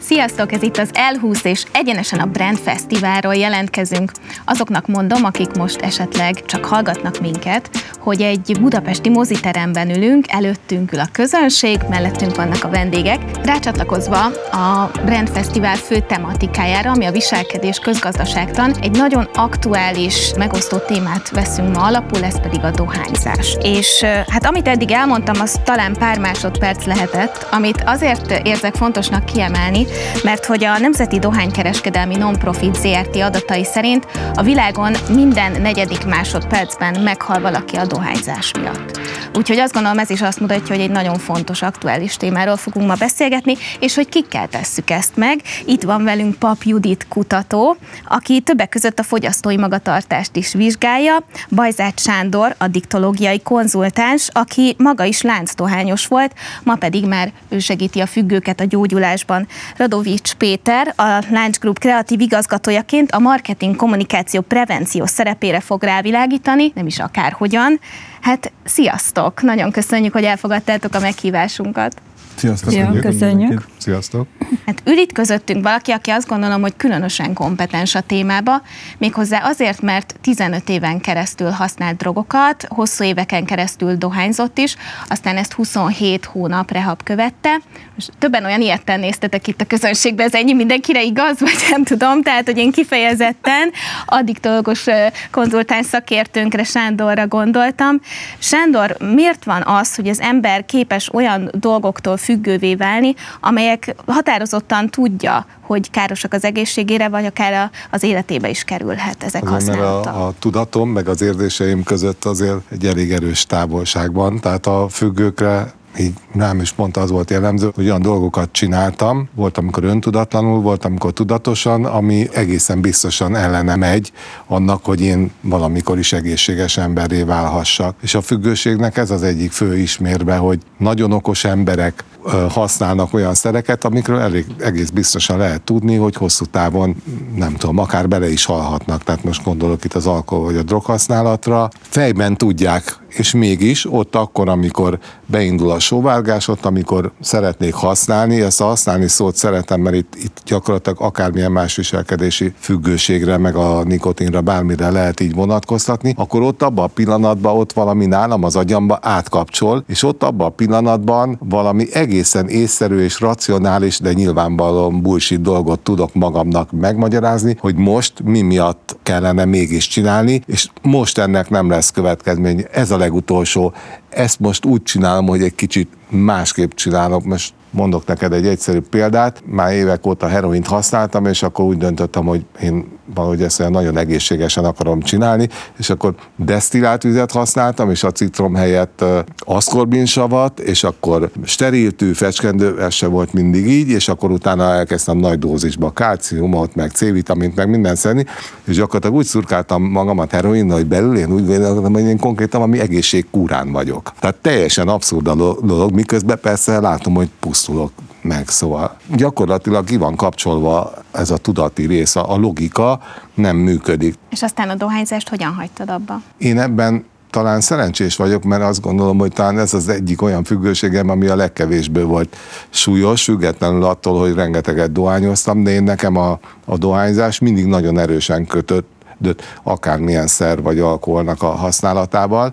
Sziasztok, ez itt az L20, és egyenesen a Brand Fesztiválról jelentkezünk. Azoknak mondom, akik most esetleg csak hallgatnak minket, hogy egy budapesti moziteremben ülünk, előttünk ül a közönség, mellettünk vannak a vendégek, rácsatlakozva a Brand Fesztivál fő tematikájára, ami a viselkedés közgazdaságtan, egy nagyon aktuális, megosztó témát veszünk ma alapul, ez pedig a dohányzás. És hát amit eddig elmondtam, az talán pár másodperc lehetett, amit azért érzek fontosnak kiemelni, mert hogy a Nemzeti Dohánykereskedelmi Nonprofit ZRT adatai szerint a világon minden negyedik másodpercben meghal valaki a dohányzás miatt. Úgyhogy azt gondolom, ez is azt mutatja, hogy egy nagyon fontos, aktuális témáról fogunk ma beszélgetni, és hogy kikkel tesszük ezt meg. Itt van velünk Pap Judit kutató, aki többek között a fogyasztói magatartást is vizsgálja, Bajzáth Sándor, addiktológiai konzultáns, aki maga is láncdohányos volt, ma pedig már ő segíti a függőket a gyógyulásban. Vadovics Péter, a Launch Group kreatív igazgatójaként a marketing kommunikáció prevenció szerepére fog rávilágítani, nem is akárhogyan. Hát sziasztok! Nagyon köszönjük, hogy elfogadtátok a meghívásunkat. Sziasztok! Köszönjük. Sziasztok! Hát ül itt közöttünk valaki, aki azt gondolom, hogy különösen kompetens a témába, méghozzá azért, mert 15 éven keresztül használt drogokat, hosszú éveken keresztül dohányzott is, aztán ezt 27 hónap rehab követte. Most többen olyan ilyetten néztetek itt a közönségben, ez ennyi mindenkire igaz, vagy nem tudom, tehát, hogy én kifejezetten addiktológus konzultáns szakértőnkre, Sándorra gondoltam. Sándor, miért van az, hogy az ember képes olyan dolgoktól függővé válni, amelyek határozottan tudja, hogy károsak az egészségére, vagy akár az életébe is kerülhet ezek használata? A tudatom, meg az érzéseim között azért egy elég erős távolságban, tehát a függőkre így rám is pont az volt jellemző, hogy olyan dolgokat csináltam, volt, amikor öntudatlanul, volt, amikor tudatosan, ami egészen biztosan ellene megy annak, hogy én valamikor is egészséges emberré válhassak. És a függőségnek ez az egyik fő ismérve, hogy nagyon okos emberek használnak olyan szereket, amikről egész biztosan lehet tudni, hogy hosszú távon, nem tudom, akár bele is halhatnak. Tehát most gondolok itt az alkohol vagy a droghasználatra. Fejben tudják, és mégis ott akkor, amikor beindul a sóvárgás, ott amikor szeretnék használni, ezt a használni szót szeretem, mert itt gyakorlatilag akármilyen más viselkedési függőségre, meg a nikotinra, bármire lehet így vonatkoztatni, akkor ott abban a pillanatban ott valami nálam az agyamba átkapcsol, és ott abban a pillanatban valami egészen észszerű és racionális, de nyilvánvalóan bullshit dolgot tudok magamnak megmagyarázni, hogy most mi miatt kellene mégis csinálni, és most ennek nem lesz következmény. Ez a legutolsó. Ezt most úgy csinálom, hogy egy kicsit másképp csinálok. Most mondok neked egy egyszerű példát. Már évek óta heroint használtam, és akkor úgy döntöttem, hogy én valahogy ezt nagyon egészségesen akarom csinálni, és akkor desztillált vizet használtam, és a citrom helyett aszkorbinsavat, és akkor steriltű, fecskendő, ez se volt mindig így, és akkor utána elkezdtem nagy dózisba kálciumot, meg C-vitamint, meg mindent szedni, és gyakorlatilag úgy szurkáltam magamat heroinnal, hogy belül én úgy gondoltam, hogy én konkrétan valami egészségkúrán vagyok. Tehát teljesen abszurd a dolog, miközben persze látom, hogy pusztulok meg, szóval gyakorlatilag ki van kapcsolva ez a tudati rész, a logika nem működik. És aztán a dohányzást hogyan hagytad abba? Én ebben talán szerencsés vagyok, mert azt gondolom, hogy talán ez az egyik olyan függőségem, ami a legkevésbé volt súlyos, függetlenül attól, hogy rengeteget dohányoztam, de én nekem a dohányzás mindig nagyon erősen kötődött akármilyen szer vagy alkoholnak a használatával.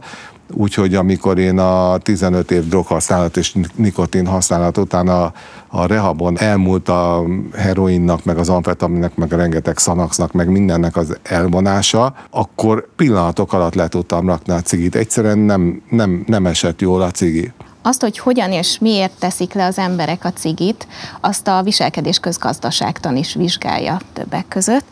Úgyhogy amikor én a 15 év droghasználat és nikotin használat után a rehabon elmúlt a heroinnak, meg az amfetaminnek, meg a rengeteg szanaxnak, meg mindennek az elvonása, akkor pillanatok alatt le tudtam rakni a cigit. Egyszerűen nem esett jól a cigi. Azt, hogy hogyan és miért teszik le az emberek a cigit, azt a viselkedés közgazdaságtan is vizsgálja többek között.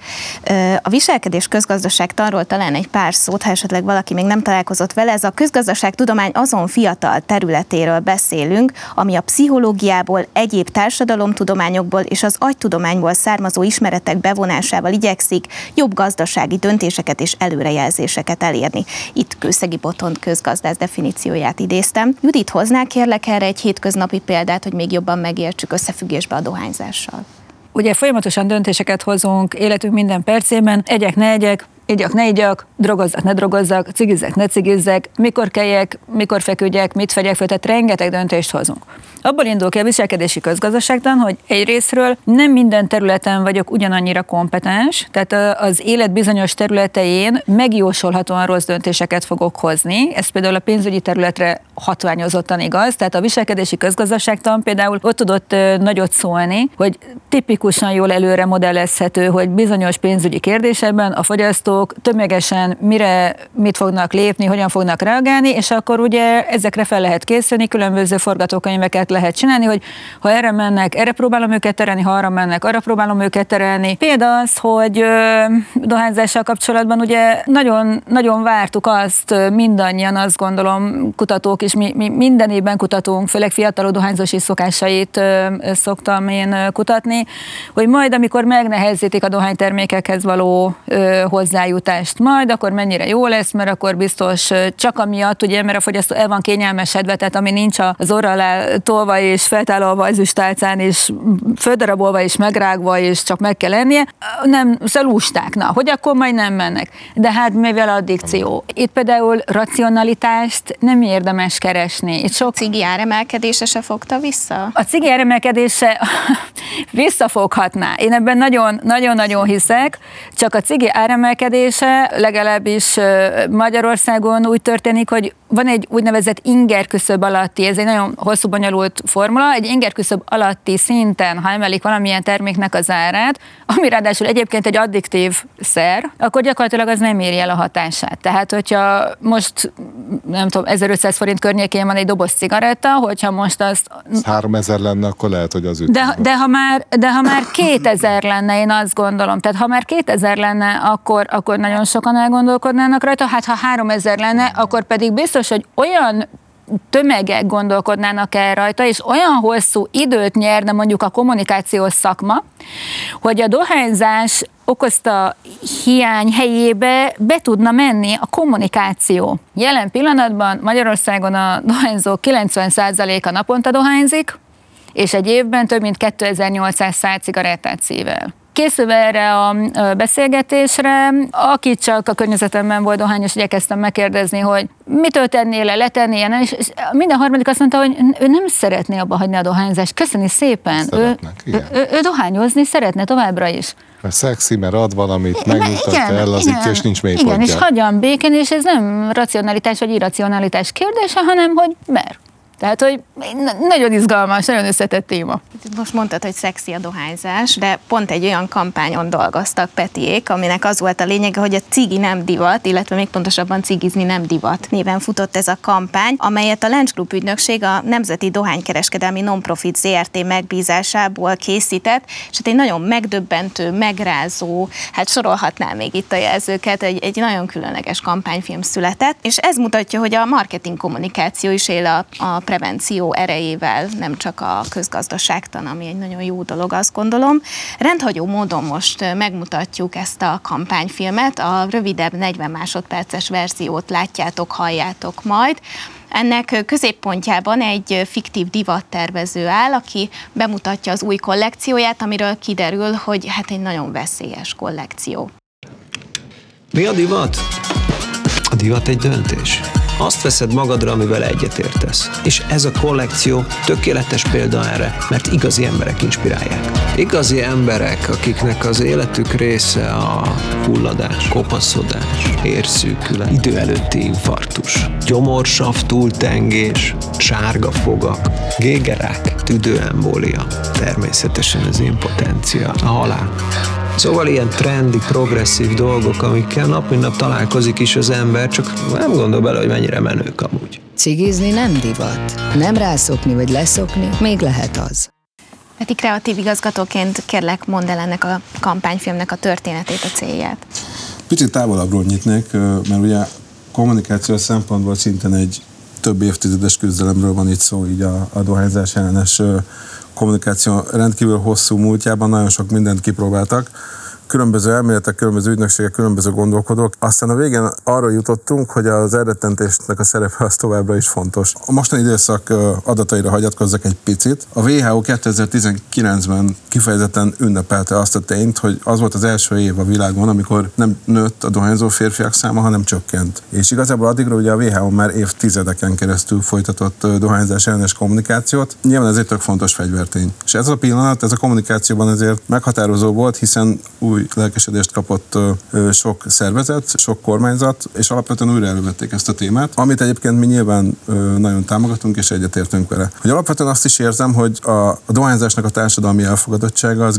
A viselkedés közgazdaságtanról talán egy pár szót, ha esetleg valaki még nem találkozott vele, ez a közgazdaságtudomány azon fiatal területéről beszélünk, ami a pszichológiából, egyéb társadalomtudományokból és az agytudományból származó ismeretek bevonásával igyekszik jobb gazdasági döntéseket és előrejelzéseket elérni. Itt Kőszegi Boton közgazdász definícióját idéztem. Judit hozná Hoznál kérlek erre egy hétköznapi példát, hogy még jobban megértsük összefüggésbe a dohányzással. Ugye folyamatosan döntéseket hozunk életünk minden percében, egyek, ne egyek, igyak, ne igyak, drogozzak, ne drogozzak, cigizzek, ne cigizzek, mikor keljek, mikor feküdjek, mit fegyek föl, tehát rengeteg döntést hozunk. Abból indul ki a viselkedési közgazdaságtan, hogy egyrésztről nem minden területen vagyok ugyanannyira kompetens, tehát az élet bizonyos területein megjósolhatóan rossz döntéseket fogok hozni, ez például a pénzügyi területre hatványozottan igaz, tehát a viselkedési közgazdaságtan például ott tudott nagyot szólni, hogy tipikusan jól előre modellezhető, hogy bizonyos pénzügyi kérdésekben a fogyasztó tömegesen mire, mit fognak lépni, hogyan fognak reagálni, és akkor ugye ezekre fel lehet készülni, különböző forgatókönyveket lehet csinálni, hogy ha erre mennek, erre próbálom őket terelni, ha arra mennek, arra próbálom őket terelni. Például az, hogy dohányzással kapcsolatban ugye nagyon, nagyon vártuk azt mindannyian, azt gondolom, kutatók is, mi minden évben kutatunk, főleg fiatalok dohányzási szokásait szoktam én kutatni, hogy majd amikor megnehezítik a dohánytermékekhez való hozzájutást, majd akkor mennyire jó lesz, mert akkor biztos csak amiatt, ugye, mert a fogyasztó el van kényelmesedve, tehát ami nincs az orra alá tolva és feltállalva ezüstálcán, és földarabolva és megrágva, és csak meg kell ennie, nem szalústákna, hogy akkor majd nem mennek. De hát mivel addikció? Itt például racionalitást nem érdemes keresni. Itt sok... A cigi áremelkedése se fogta vissza? A cigi áremelkedése visszafoghatná. Én ebben nagyon-nagyon hiszek, csak a cigi áremelkedés legalábbis Magyarországon úgy történik, hogy van egy úgynevezett ingerküszöb alatti, ez egy nagyon hosszú bonyolult formula, egy ingerküszöb alatti szinten, ha emelik valamilyen terméknek az árát, ami ráadásul egyébként egy addiktív szer, akkor gyakorlatilag az nem éri el a hatását. Tehát, hogyha most, nem tudom, 1500 forint környékén van egy doboz cigaretta, hogyha most azt... 3000 lenne, akkor lehet, hogy az üt. De ha már 2000 lenne, én azt gondolom, tehát ha már 2000 lenne, akkor nagyon sokan elgondolkodnának rajta, hát ha 3000 lenne, akkor pedig biztos, hogy olyan tömegek gondolkodnának el rajta, és olyan hosszú időt nyerne mondjuk a kommunikációs szakma, hogy a dohányzás okozta hiány helyébe be tudna menni a kommunikáció. Jelen pillanatban Magyarországon a dohányzók 90%-a naponta dohányzik, és egy évben több mint 2800 szál cigarettát szív el. Készülve erre a beszélgetésre, aki csak a környezetemben volt dohányos, igyekeztem megkérdezni, hogy mitől tennél-e, letennél, és minden harmadik azt mondta, hogy ő nem szeretné abba hagyni a dohányzást. Köszöni szépen. Ő dohányozni szeretne továbbra is. Mert szexi, mert ad valamit, megmutatja, ellazítja, és nincs mélypontja. Igen, és hagyjam békén, és ez nem racionalitás vagy irracionalitás kérdése, hanem hogy mer. Tehát, hogy nagyon izgalmas, nagyon összetett téma. Most mondtad, hogy szexi a dohányzás, de pont egy olyan kampányon dolgoztak Petiék, aminek az volt a lényege, hogy a cigi nem divat, illetve még pontosabban cigizni nem divat néven futott ez a kampány, amelyet a Lens Group ügynökség a Nemzeti Dohánykereskedelmi Nonprofit ZRT megbízásából készített, és hát egy nagyon megdöbbentő, megrázó, hát sorolhatnám még itt a jelzőket, egy nagyon különleges kampányfilm született, és ez mutatja, hogy a marketing kommunikáció is él a prevenció erejével, nem csak a közgazdaságtan, ami egy nagyon jó dolog, azt gondolom. Rendhagyó módon most megmutatjuk ezt a kampányfilmet, a rövidebb 40 másodperces verziót látjátok, halljátok majd. Ennek középpontjában egy fiktív divattervező áll, aki bemutatja az új kollekcióját, amiről kiderül, hogy hát egy nagyon veszélyes kollekció. Mi a divat? A divat egy döntés. Azt veszed magadra, amivel egyetértesz. És ez a kollekció tökéletes példa erre, mert igazi emberek inspirálják. Igazi emberek, akiknek az életük része a hulladás, kopaszodás, érszűkület, idő előtti infarktus, gyomorsav, túltengés, sárga fogak, gégerák, tüdőembólia, természetesen az impotencia, a halál. Szóval ilyen trendi, progresszív dolgok, amikkel nap mint nap találkozik is az ember, csak nem gondol bele, hogy mennyire menők amúgy. Cigizni nem divat. Nem rászokni vagy leszokni, még lehet az. Peti, kreatív igazgatóként kérlek, mondd el ennek a kampányfilmnek a történetét, a célját. Picit távolabbról nyitnék, mert ugye kommunikációs szempontból szinten egy több évtizedes küzdelemről van itt szó, így a dohányzás ellenes kommunikáció rendkívül hosszú múltjában nagyon sok mindent kipróbáltak, különböző elméletek, különböző ügynökségek, különböző gondolkodók. Aztán a végén arra jutottunk, hogy az elrettentésnek a szerepe az továbbra is fontos. A mostani időszak adataira hagyatkozzak egy picit. A WHO 2019-ben kifejezetten ünnepelte azt a tényt, hogy az volt az első év a világon, amikor nem nőtt a dohányzó férfiak száma, hanem csökkent. És igazából addigra ugye a WHO már évtizedeken keresztül folytatott dohányzás ellenes kommunikációt. Nyilván ez egy tök fontos fegyvertény. És ez a pillanat, ez a kommunikációban azért meghatározó volt, hiszen új lelkesedést kapott sok szervezet, sok kormányzat, és alapvetően újra elővették ezt a témát, amit egyébként mi nyilván nagyon támogatunk és egyetértünk vele. Hogy alapvetően azt is érzem, hogy a dohányzásnak a társadalmi elfogadottsága az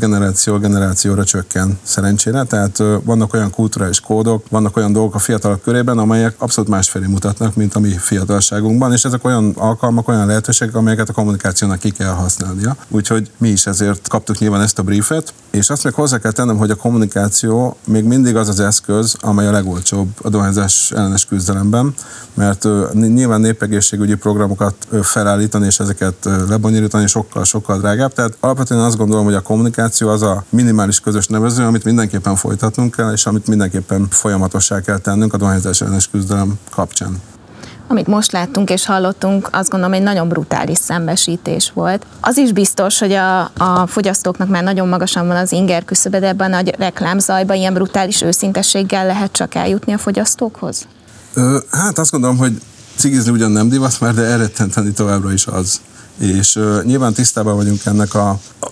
generációra csökken szerencsére, tehát vannak olyan kulturális kódok, vannak olyan dolgok a fiatalok körében, amelyek abszolút másfelé mutatnak, mint a mi fiatalságunkban, és ezek olyan alkalmak, olyan lehetőségek, amelyeket a kommunikációnak ki kell használnia. Úgyhogy mi is ezért kaptuk nyilván ezt a briefet, és azt még hozzá kell tennem, hogy a kommunikáció még mindig az az eszköz, amely a legolcsóbb a dohányzás ellenes küzdelemben, mert nyilván népegészségügyi programokat felállítani és ezeket lebonyolítani sokkal-sokkal drágább. Tehát alapvetően azt gondolom, hogy a kommunikáció az a minimális közös nevező, amit mindenképpen folytatnunk kell, és amit mindenképpen folyamatossá kell tennünk a dohányzás ellenes küzdelem kapcsán. Amit most láttunk és hallottunk, azt gondolom egy nagyon brutális szembesítés volt. Az is biztos, hogy a fogyasztóknak már nagyon magasan van az inger küszöbe, de ebben a nagy reklámzajban ilyen brutális őszintességgel lehet csak eljutni a fogyasztókhoz? Hát azt gondolom, hogy cigizni ugyan nem divat már, de elrettenteni továbbra is az. És nyilván tisztában vagyunk ennek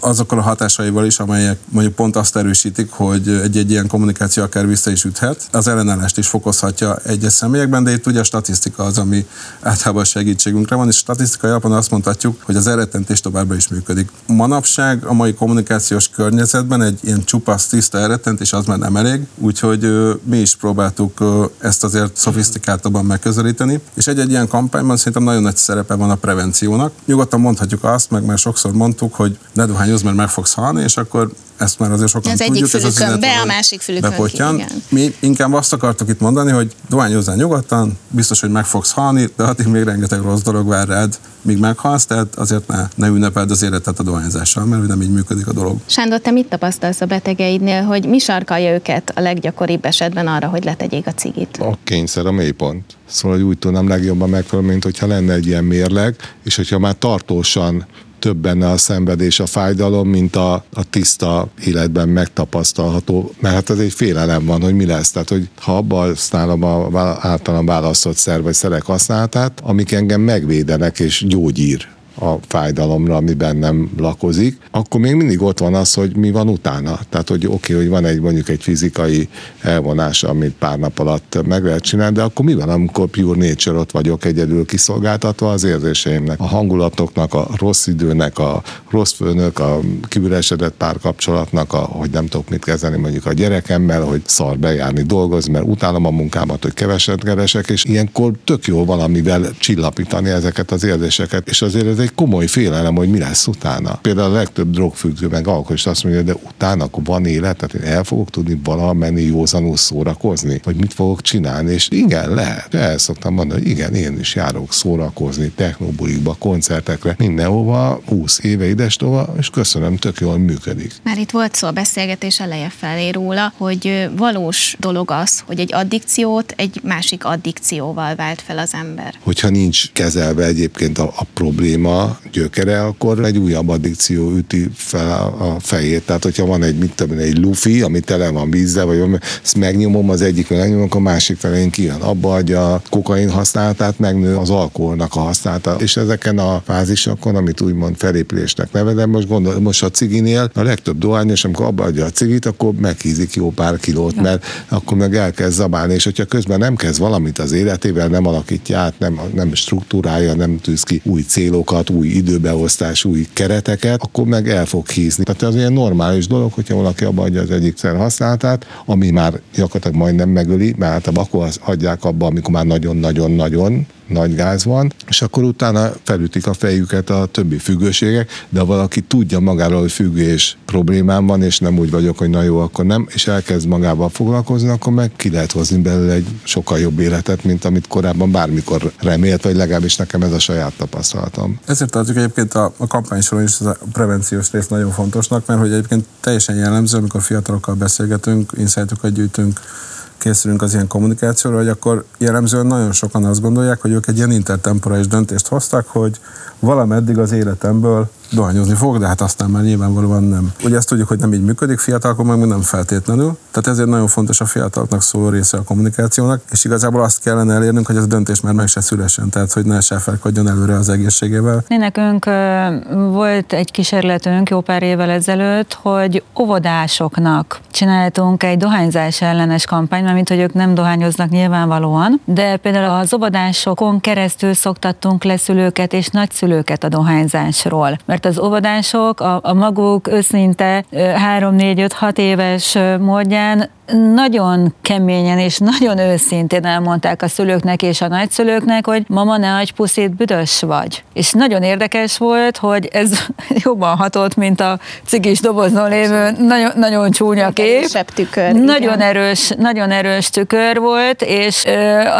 azokkal a hatásaival is, amelyek mondjuk pont azt erősítik, hogy egy ilyen kommunikáció akár vissza is üthet. Az ellenállást is fokozhatja egyes személyekben, de itt ugye a statisztika az, ami általában segítségünkre van, és statisztikai alapon azt mondhatjuk, hogy az elrettentés továbbra is működik. Manapság a mai kommunikációs környezetben egy ilyen csupasz, tiszta elrettentés az már nem elég, úgyhogy mi is próbáltuk ezt azért szofisztikáltabban megközelíteni, és egy-egy ilyen kampányban szerintem nagyon nagy szerepe van a prevenciónak. Nyugodtan mondhatjuk azt, meg már sokszor mondtuk, hogy ne dohányozz, mert meg fogsz halni, és akkor ezt már azért sokan tudjuk. Az egyik fülükön be, a másik fülükön ki, igen. Mi inkább azt akartuk itt mondani, hogy dohányozzál nyugodtan, biztos, hogy meg fogsz halni, de addig még rengeteg rossz dolog vár rád, míg meghalsz, tehát azért ne ünnepeld az életet a dohányzással, mert nem így működik a dolog. Sándor, te mit tapasztalsz a betegeidnél, hogy mi sarkalja őket a leggyakoribb esetben arra, hogy letegyék a cigit? A kényszer a mélypont. Szóval úgy tudom legjobban megfelelő, mint hogyha lenne egy ilyen mérleg, és hogyha már tartósan több benne a szenvedés, a fájdalom, mint a tiszta életben megtapasztalható, mert hát ez egy félelem van, hogy mi lesz. Tehát, hogy ha abba használom a általam választott szer vagy szerek használatát, amik engem megvédenek és gyógyír a fájdalomra, ami bennem lakozik, akkor még mindig ott van az, hogy mi van utána. Tehát, hogy oké, hogy van mondjuk egy fizikai elvonás, amit pár nap alatt meg lehet csinálni, de akkor mi van, amikor pure nature ott vagyok egyedül kiszolgáltatva az érzéseimnek, a hangulatoknak, a rossz időnek, a rossz főnök, a kiüresedett párkapcsolatnak, hogy nem tudok mit kezdeni mondjuk a gyerekemmel, hogy szar bejárni, dolgozni, mert utálom a munkámat, hogy keveset keresek, és ilyenkor tök jó valamivel csillapítani ezeket az érzéseket, és azért ez egy komoly félelem, hogy mi lesz utána. Például a legtöbb drogfüggő meg alkoholista azt mondja, de utána akkor van élet, tehát én el fogok tudni valamenni józanul szórakozni, vagy mit fogok csinálni, és igen, lehet. El szoktam mondani, hogy igen, én is járok szórakozni, technobulikba, koncertekre, mindenhova, 20 éve idestova, és köszönöm, tök jól működik. Már itt volt szó a beszélgetés eleje felé róla, hogy valós dolog az, hogy egy addikciót egy másik addikcióval vált fel az ember. Hogyha nincs kezelve egyébként a probléma gyökere, akkor egy újabb addikció üti fel a fejét. Tehát, hogyha van egy lufi, ami tele van vízzel, vagy ezt megnyomom, az egyik megnyomom, akkor a másik felén kijön. Abba adja a kokain használatát, megnő az alkoholnak a használata. És ezeken a fázisokon, amit úgymond felépülésnek nevedem, most a ciginél a legtöbb dohányos, amikor abba adja a cigit, akkor meghízik jó pár kilót, mert akkor meg elkezd zabálni, és hogyha közben nem kezd valamit az életével, nem alakítja át, nem struktúrája, nem tűz ki új célokat, új időbeosztás, új kereteket, akkor meg el fog hízni. Tehát az ilyen normális dolog, hogyha valaki abba adja az egyik szer használatát, ami már gyakorlatilag majdnem megöli, mert hát akkor adják abba, amikor már nagyon-nagyon-nagyon nagy gáz van, és akkor utána felütik a fejüket a többi függőségek, de valaki tudja magáról, hogy függés problémám van, és nem úgy vagyok, hogy na jó, akkor nem, és elkezd magával foglalkozni, akkor meg ki lehet hozni belőle egy sokkal jobb életet, mint amit korábban bármikor remélt, vagy legalábbis nekem ez a saját tapasztalatom. Ezért tartjuk egyébként a kampány soron is a prevenciós részt nagyon fontosnak, mert hogy egyébként teljesen jellemző, amikor fiatalokkal beszélgetünk, insightokat gyűjtünk, készülünk az ilyen kommunikációra, hogy akkor jellemzően nagyon sokan azt gondolják, hogy ők egy ilyen intertemporális döntést hoztak, hogy valameddig az életemből dohányozni fog, de hát aztán már nyilvánvalóan nem. Ugye ezt tudjuk, hogy nem így működik, fiatalok meg nem feltétlenül, tehát ezért nagyon fontos a fiataloknak szóló része a kommunikációnak, és igazából azt kellene elérnünk, hogy ez a döntés már meg se szülessen, tehát hogy ne sáfárkodjon előre az egészségével. Nekünk volt egy kísérletünk jó pár évvel ezelőtt, hogy óvodásoknak csináltunk egy dohányzás ellenes kampányt, mert hogy ők nem dohányoznak nyilvánvalóan, de például az óvodásokon keresztül szoktattunk le szülőket és nagyszülőket a dohányzásról. Mert az óvodások a maguk őszinte 3-4-5-6 éves módján nagyon keményen és nagyon őszintén elmondták a szülőknek és a nagyszülőknek, hogy mama, ne adj puszit, büdös vagy. És nagyon érdekes volt, hogy ez jobban hatott, mint a cigis dobozon lévő nagyon, nagyon csúnya kép. Tükör, nagyon erős tükör volt, és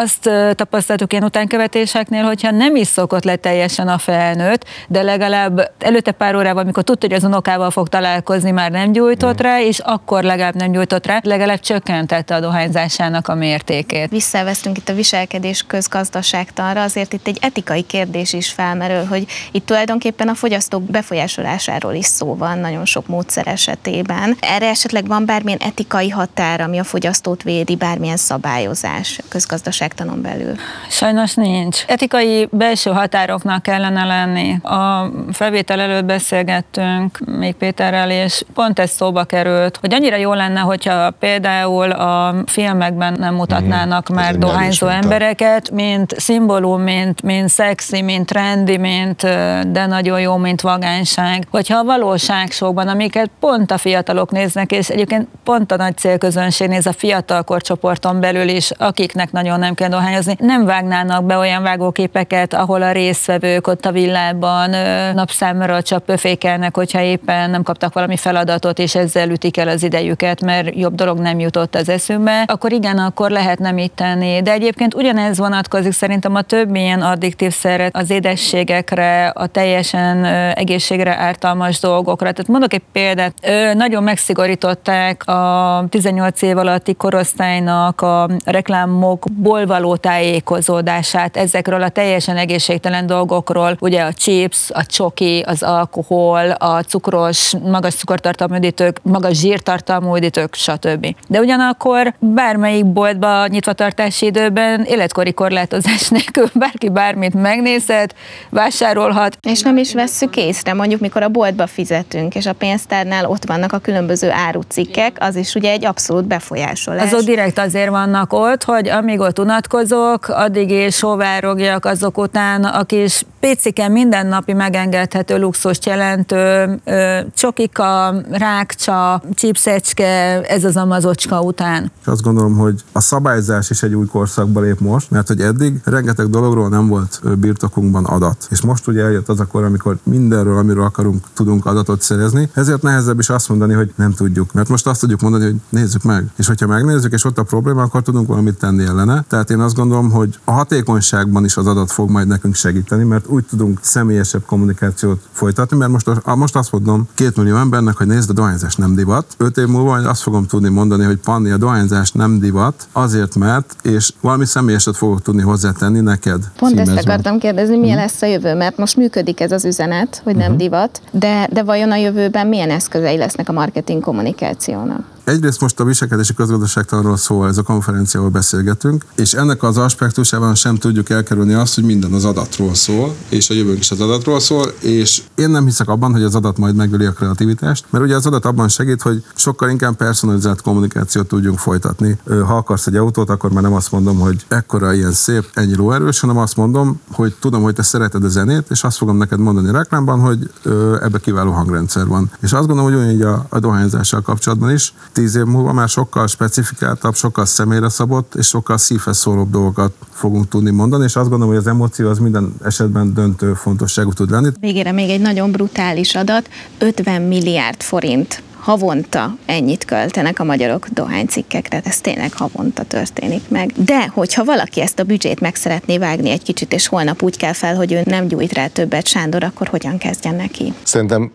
azt tapasztaltuk ilyen utánkövetéseknél, hogyha nem is szokott le teljesen a felnőtt, de legalább előtte pár órával, amikor tudta, hogy az unokával fog találkozni, már nem gyújtott rá, és akkor legalább nem gyújtott rá, legalább csökkentette a dohányzásának a mértékét. Visszavesztünk itt a viselkedés közgazdaságtanra, azért itt egy etikai kérdés is felmerül, hogy itt tulajdonképpen a fogyasztók befolyásolásáról is szó van nagyon sok módszer esetében. Erre esetleg van bármilyen etikai határ, ami a fogyasztót védi, bármilyen szabályozás közgazdaságtanon belül? Sajnos nincs. Etikai belső határoknak kellene lenni. A felvétel előtt beszélgettünk még Péterrel, és pont ez szóba került, hogy annyira jó lenne, hogyha például a filmekben nem mutatnának már dohányzó embereket, mint szimbólum, mint szexi, mint trendi, mint de nagyon jó, mint vagányság. Hogyha a valóságsokban, amiket pont a fiatalok néznek, és egyébként pont a nagy célközönség néz a fiatal korcsoporton belül is, akiknek nagyon nem kell dohányozni, nem vágnának be olyan vágóképeket, ahol a résztvevők ott a villában napszámra csapöfékelnek, hogyha éppen nem kaptak valami feladatot, és ezzel ütik el az idejüket, mert jobb dolog nem jutott az eszünkbe, akkor igen, akkor lehetne mit tenni. De egyébként ugyanez vonatkozik szerintem a több ilyen addiktív szeret, az édességekre, a teljesen egészségre ártalmas dolgokra. Tehát mondok egy példát, nagyon megszigorították a 18 év alatti korosztálynak a reklámokból való tájékozódását ezekről a teljesen egészségtelen dolgokról, ugye a chips, a csoki, az alkohol, a cukros, magas cukortartalmú üdítők, magas zsírtartalmú üdítők, stb. De ugyanakkor bármelyik boltba nyitvatartási időben életkori korlátozás nélkül bárki bármit megnézhet, vásárolhat. És nem is vesszük észre, mondjuk mikor a boltba fizetünk, és a pénztárnál ott vannak a különböző árucikkek, az is ugye egy abszolút befolyásolás. Azok direkt azért vannak ott, hogy amíg ott unatkozok, addig és sovárogjak azok után a kis picike mindennapi megengedhető luxust jelentő csokika, rákcsa, csipszecske, ez az amazocska után. És azt gondolom, hogy a szabályzás is egy új korszakba lép most, mert hogy eddig rengeteg dologról nem volt birtokunkban adat. És most ugye eljött az a kor, amikor mindenről, amiről akarunk, tudunk adatot szerezni, ezért nehezebb is azt mondani, hogy nem tudjuk. Mert most azt tudjuk mondani, hogy nézzük meg. És hogyha megnézzük, és ott a probléma, akkor tudunk valamit tenni ellene. Tehát én azt gondolom, hogy a hatékonyságban is az adat fog majd nekünk segíteni, mert úgy tudunk személyesebb kommunikációt folytatni, mert most azt mondom 2 millió embernek, hogy nézd, a dohányzás nem divat. 5 év múlva azt fogom tudni mondani, hogy Panni, a dohányzás nem divat, azért mert, és valami személyeset fogok tudni hozzátenni neked. Pont címezben. Ezt akartam kérdezni, milyen lesz a jövő, mert most működik ez az üzenet, hogy nem divat, de vajon a jövőben milyen eszközei lesznek a marketing kommunikációnak? Egyrészt most a viselkedési közgazdaságtanról szól ez a konferencia, ahol beszélgetünk, és ennek az aspektusában sem tudjuk elkerülni azt, hogy minden az adatról szól, és a jövőnk is az adatról szól, és én nem hiszek abban, hogy az adat majd megöli a kreativitást, mert ugye az adat abban segít, hogy sokkal inkább personalizált kommunikációt tudjunk folytatni. Ha akarsz egy autót, akkor már nem azt mondom, hogy ekkora, ilyen szép, ennyi lóerős, hanem azt mondom, hogy tudom, hogy te szereted a zenét, és azt fogom neked mondani reklámban, hogy ebbe kiváló hangrendszer van. És azt gondolom, hogy ugyanígy a dohányzással kapcsolatban is. 5-10 év múlva már sokkal specifikáltabb, sokkal személyre szabott, és sokkal szívhez szólóbb dolgokat fogunk tudni mondani, és azt gondolom, hogy az emóció az minden esetben döntő fontosságú tud lenni. Végére még egy nagyon brutális adat, 50 milliárd forint havonta ennyit költenek a magyarok dohánycikkekre, ez tényleg havonta történik meg. De hogyha valaki ezt a büdzsét meg szeretné vágni egy kicsit, és holnap úgy kell fel, hogy ő nem gyújt rá többet, Sándor, akkor hogyan kezdjen neki? Szerintem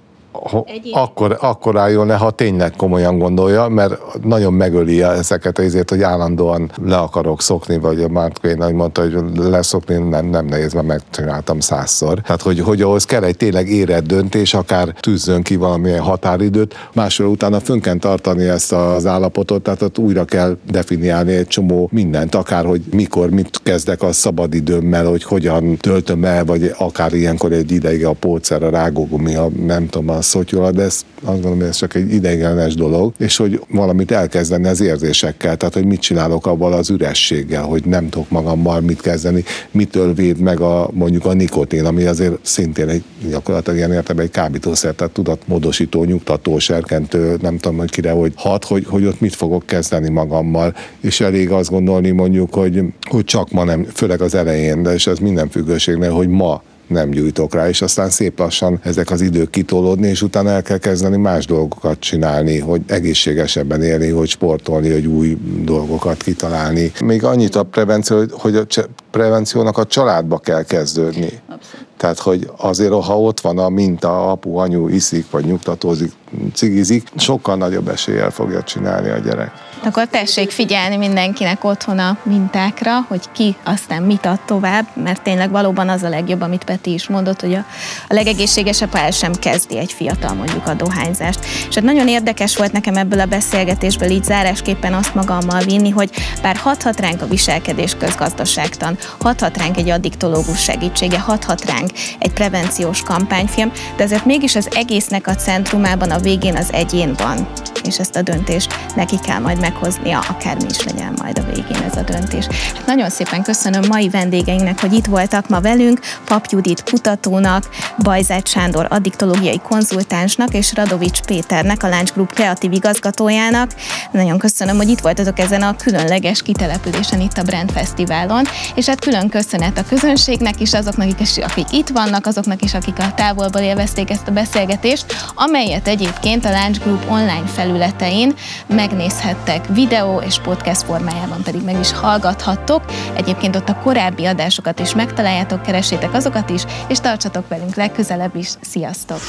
akkor álljon le, ha tényleg komolyan gondolja, mert nagyon megöli ezeket azért, hogy állandóan le akarok szokni, vagy a Mark Twain, ahogy mondta, hogy leszokni nem nehéz, mert megcsináltam 100-szor. Tehát, hogy ahhoz kell egy tényleg érett döntés, akár tűzzön ki valamilyen határidőt, másról utána fönn kell tartani ezt az állapotot, tehát ott újra kell definiálni egy csomó mindent, akár, hogy mikor, mit kezdek a szabadidőmmel, hogy hogyan töltöm el, vagy akár ilyenkor egy ideig a pócer, a rágógumi, a nem tudom, a szotyola, de ezt, azt gondolom, hogy ez csak egy ideiglenes dolog, és hogy valamit elkezdeni az érzésekkel, tehát hogy mit csinálok abban az ürességgel, hogy nem tudok magammal mit kezdeni, mitől véd meg mondjuk a nikotin, ami azért szintén egy gyakorlatilag ilyen értelemben egy kábítószer, tehát tudatmódosító, nyugtató, serkentő, nem tudom, hogy kire, hogy hat, hogy ott mit fogok kezdeni magammal, és elég azt gondolni mondjuk, hogy csak ma nem, főleg az elején, de és ez minden függőségnél, hogy ma nem gyújtok rá, és aztán szép lassan ezek az idők kitolódni, és utána el kell kezdeni más dolgokat csinálni, hogy egészségesebben élni, hogy sportolni, hogy új dolgokat kitalálni. Még annyit a prevenció, hogy a prevenciónak a családba kell kezdődni. Abszett. Tehát, hogy azért, ha ott van a minta, apu, anyu iszik, vagy nyugtatózik, cigizik, sokkal nagyobb eséllyel fogja csinálni a gyerek. Akkor tessék figyelni mindenkinek otthon a mintákra, hogy ki aztán mit ad tovább, mert tényleg valóban az a legjobb, amit Peti is mondott, hogy a legegészségesebb, ha el sem kezdi egy fiatal mondjuk a dohányzást. És hát nagyon érdekes volt nekem ebből a beszélgetésből így zárásképpen azt magammal vinni, hogy bár hathat ránk a viselkedés közgazdaságtan, hathat ránk egy addiktológus segítsége, hathat ránk egy prevenciós kampányfilm, de ezért mégis az egésznek a centrumában a végén az egyén van, és ezt a döntést neki kell majd meghoznia, akármi is legyen majd a végén ez a döntés. Hát nagyon szépen köszönöm mai vendégeinknek, hogy itt voltak ma velünk, Pap Judit kutatónak, Bajzáth Sándor addiktológiai konzultánsnak, és Vadovics Péternek, a Launch Group kreatív igazgatójának. Nagyon köszönöm, hogy itt voltatok ezen a különleges kitelepülésen itt a Brand Fesztiválon, és hát külön köszönet a közönségnek is, azoknak, akik itt vannak, azoknak is, akik a távolból élvezték ezt a beszélgetést, amelyet egyébként a Launch Group online felületein megnézhettek videó és podcast formájában, pedig meg is hallgathattok. Egyébként ott a korábbi adásokat is megtaláljátok, keresétek azokat is, és tartsatok velünk legközelebb is. Sziasztok!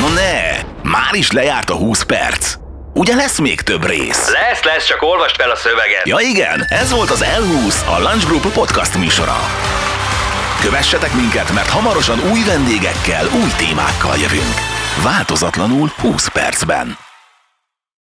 Na ne! Már is lejárt a 20 perc! Ugye lesz még több rész? Lesz, csak olvasd fel a szöveget. Ja igen, ez volt az L20, a Launch Group podcast műsora. Kövessetek minket, mert hamarosan új vendégekkel, új témákkal jövünk. Változatlanul 20 percben.